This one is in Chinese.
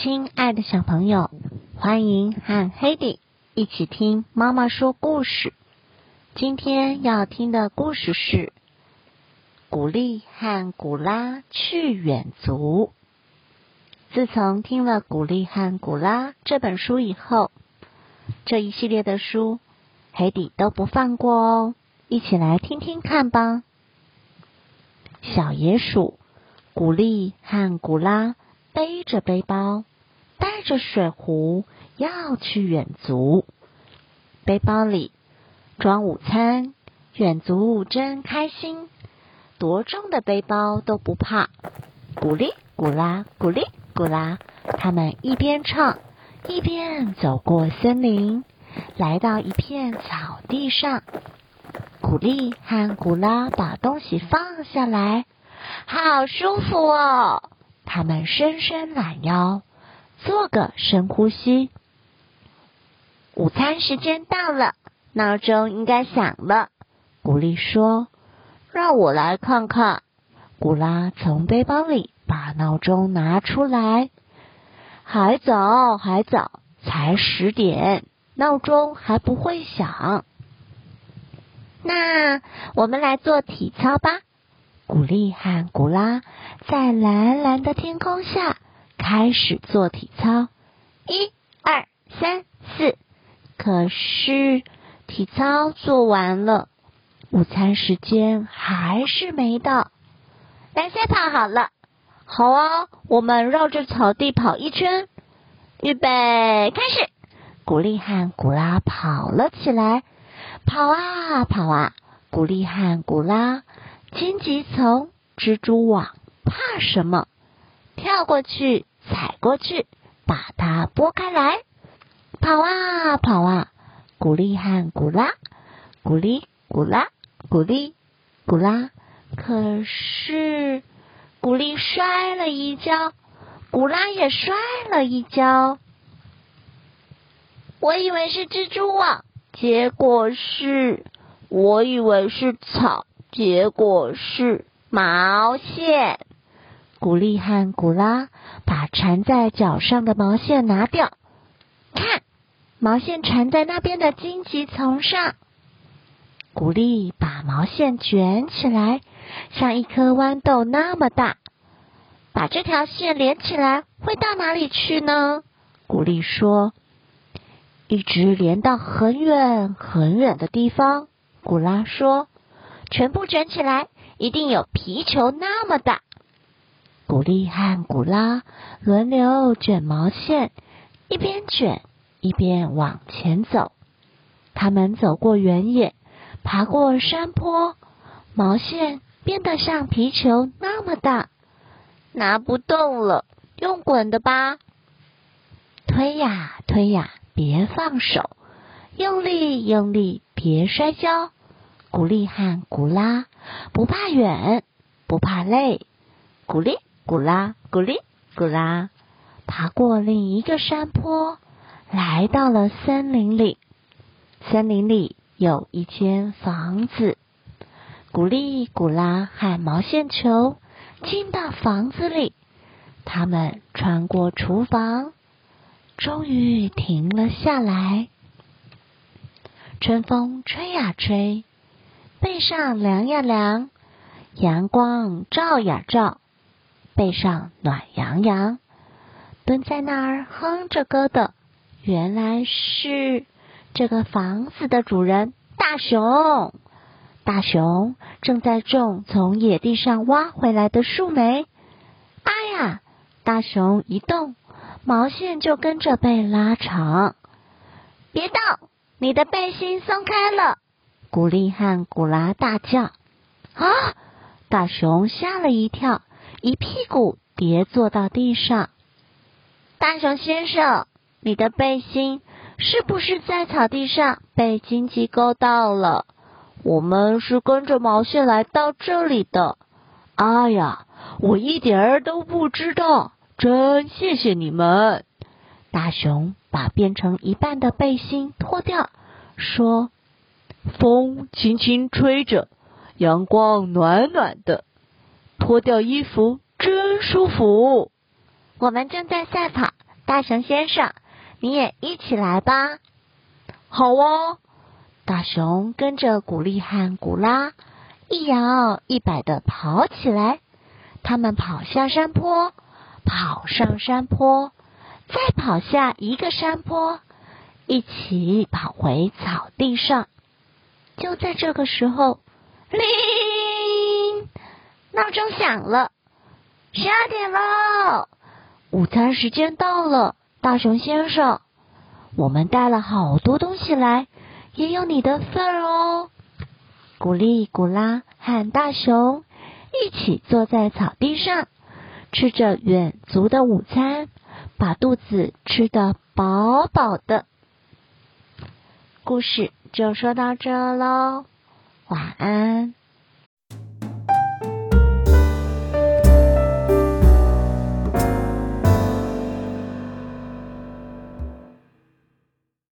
亲爱的小朋友，欢迎和 Hedy 一起听妈妈说故事。今天要听的故事是古丽和古拉去远足。自从听了《古丽和古拉》这本书以后，这一系列的书 Hedy 都不放过哦，一起来听听看吧。小野鼠古丽和古拉背着背包，带着水壶要去远足。背包里装午餐，远足真开心，多重的背包都不怕。古丽古拉古丽古拉，他们一边唱一边走过森林，来到一片草地上。古丽和古拉把东西放下来，好舒服哦！他们伸伸懒腰，做个深呼吸。午餐时间到了，闹钟应该响了。古丽说：“让我来看看。”古拉从背包里把闹钟拿出来。还早，还早，才10点，闹钟还不会响。那我们来做体操吧。古丽和古拉在蓝蓝的天空下开始做体操，1、2、3、4。可是体操做完了，午餐时间还是没到。来赛跑好了。好啊，我们绕着草地跑一圈。预备，开始！古丽和古拉跑了起来，跑啊跑啊。古丽和古拉荆棘丛、蜘蛛网，怕什么？跳过去，踩过去，把它拨开来。跑啊跑啊，古丽和古拉，古丽古拉，古丽古拉。可是，古丽摔了一跤，古拉也摔了一跤。我以为是蜘蛛网，结果是；我以为是草，结果是毛线。古丽和古拉把缠在脚上的毛线拿掉，看，毛线缠在那边的荆棘丛上。古丽把毛线卷起来，像一颗豌豆那么大。把这条线连起来会到哪里去呢？古丽说。一直连到很远很远的地方，古拉说。全部卷起来，一定有皮球那么大。古丽和古拉轮流卷毛线，一边卷一边往前走。他们走过原野，爬过山坡，毛线变得像皮球那么大。拿不动了，用滚的吧。推呀推呀，别放手，用力用力，别摔跤。古丽和古拉不怕远，不怕累。古丽古拉古丽古拉，爬过另一个山坡，来到了森林里。森林里有一间房子。古丽古拉和毛线球进到房子里，他们穿过厨房，终于停了下来。春风吹呀吹，背上凉呀凉，阳光照呀照，背上暖洋洋。蹲在那儿哼着歌的，原来是这个房子的主人大熊。大熊正在种从野地上挖回来的树莓。哎呀，大熊一动，毛线就跟着被拉长。别动，你的背心松开了。古丽和古拉大叫。啊！大熊吓了一跳，一屁股跌坐到地上。大熊先生，你的背心是不是在草地上被荆棘勾到了？我们是跟着毛线来到这里的。哎呀，我一点儿都不知道，真谢谢你们。大熊把变成一半的背心脱掉，说。风轻轻吹着，阳光暖暖的，脱掉衣服真舒服。我们正在赛跑，大熊先生，你也一起来吧。好哦！大熊跟着古力和古拉一摇一摆的跑起来，他们跑下山坡，跑上山坡，再跑下一个山坡，一起跑回草地上。就在这个时候，铃！闹钟响了，12点喽！午餐时间到了，大熊先生，我们带了好多东西来，也有你的份哦。古力、古拉和大熊一起坐在草地上，吃着远足的午餐，把肚子吃得饱饱的。故事就说到这喽，晚安。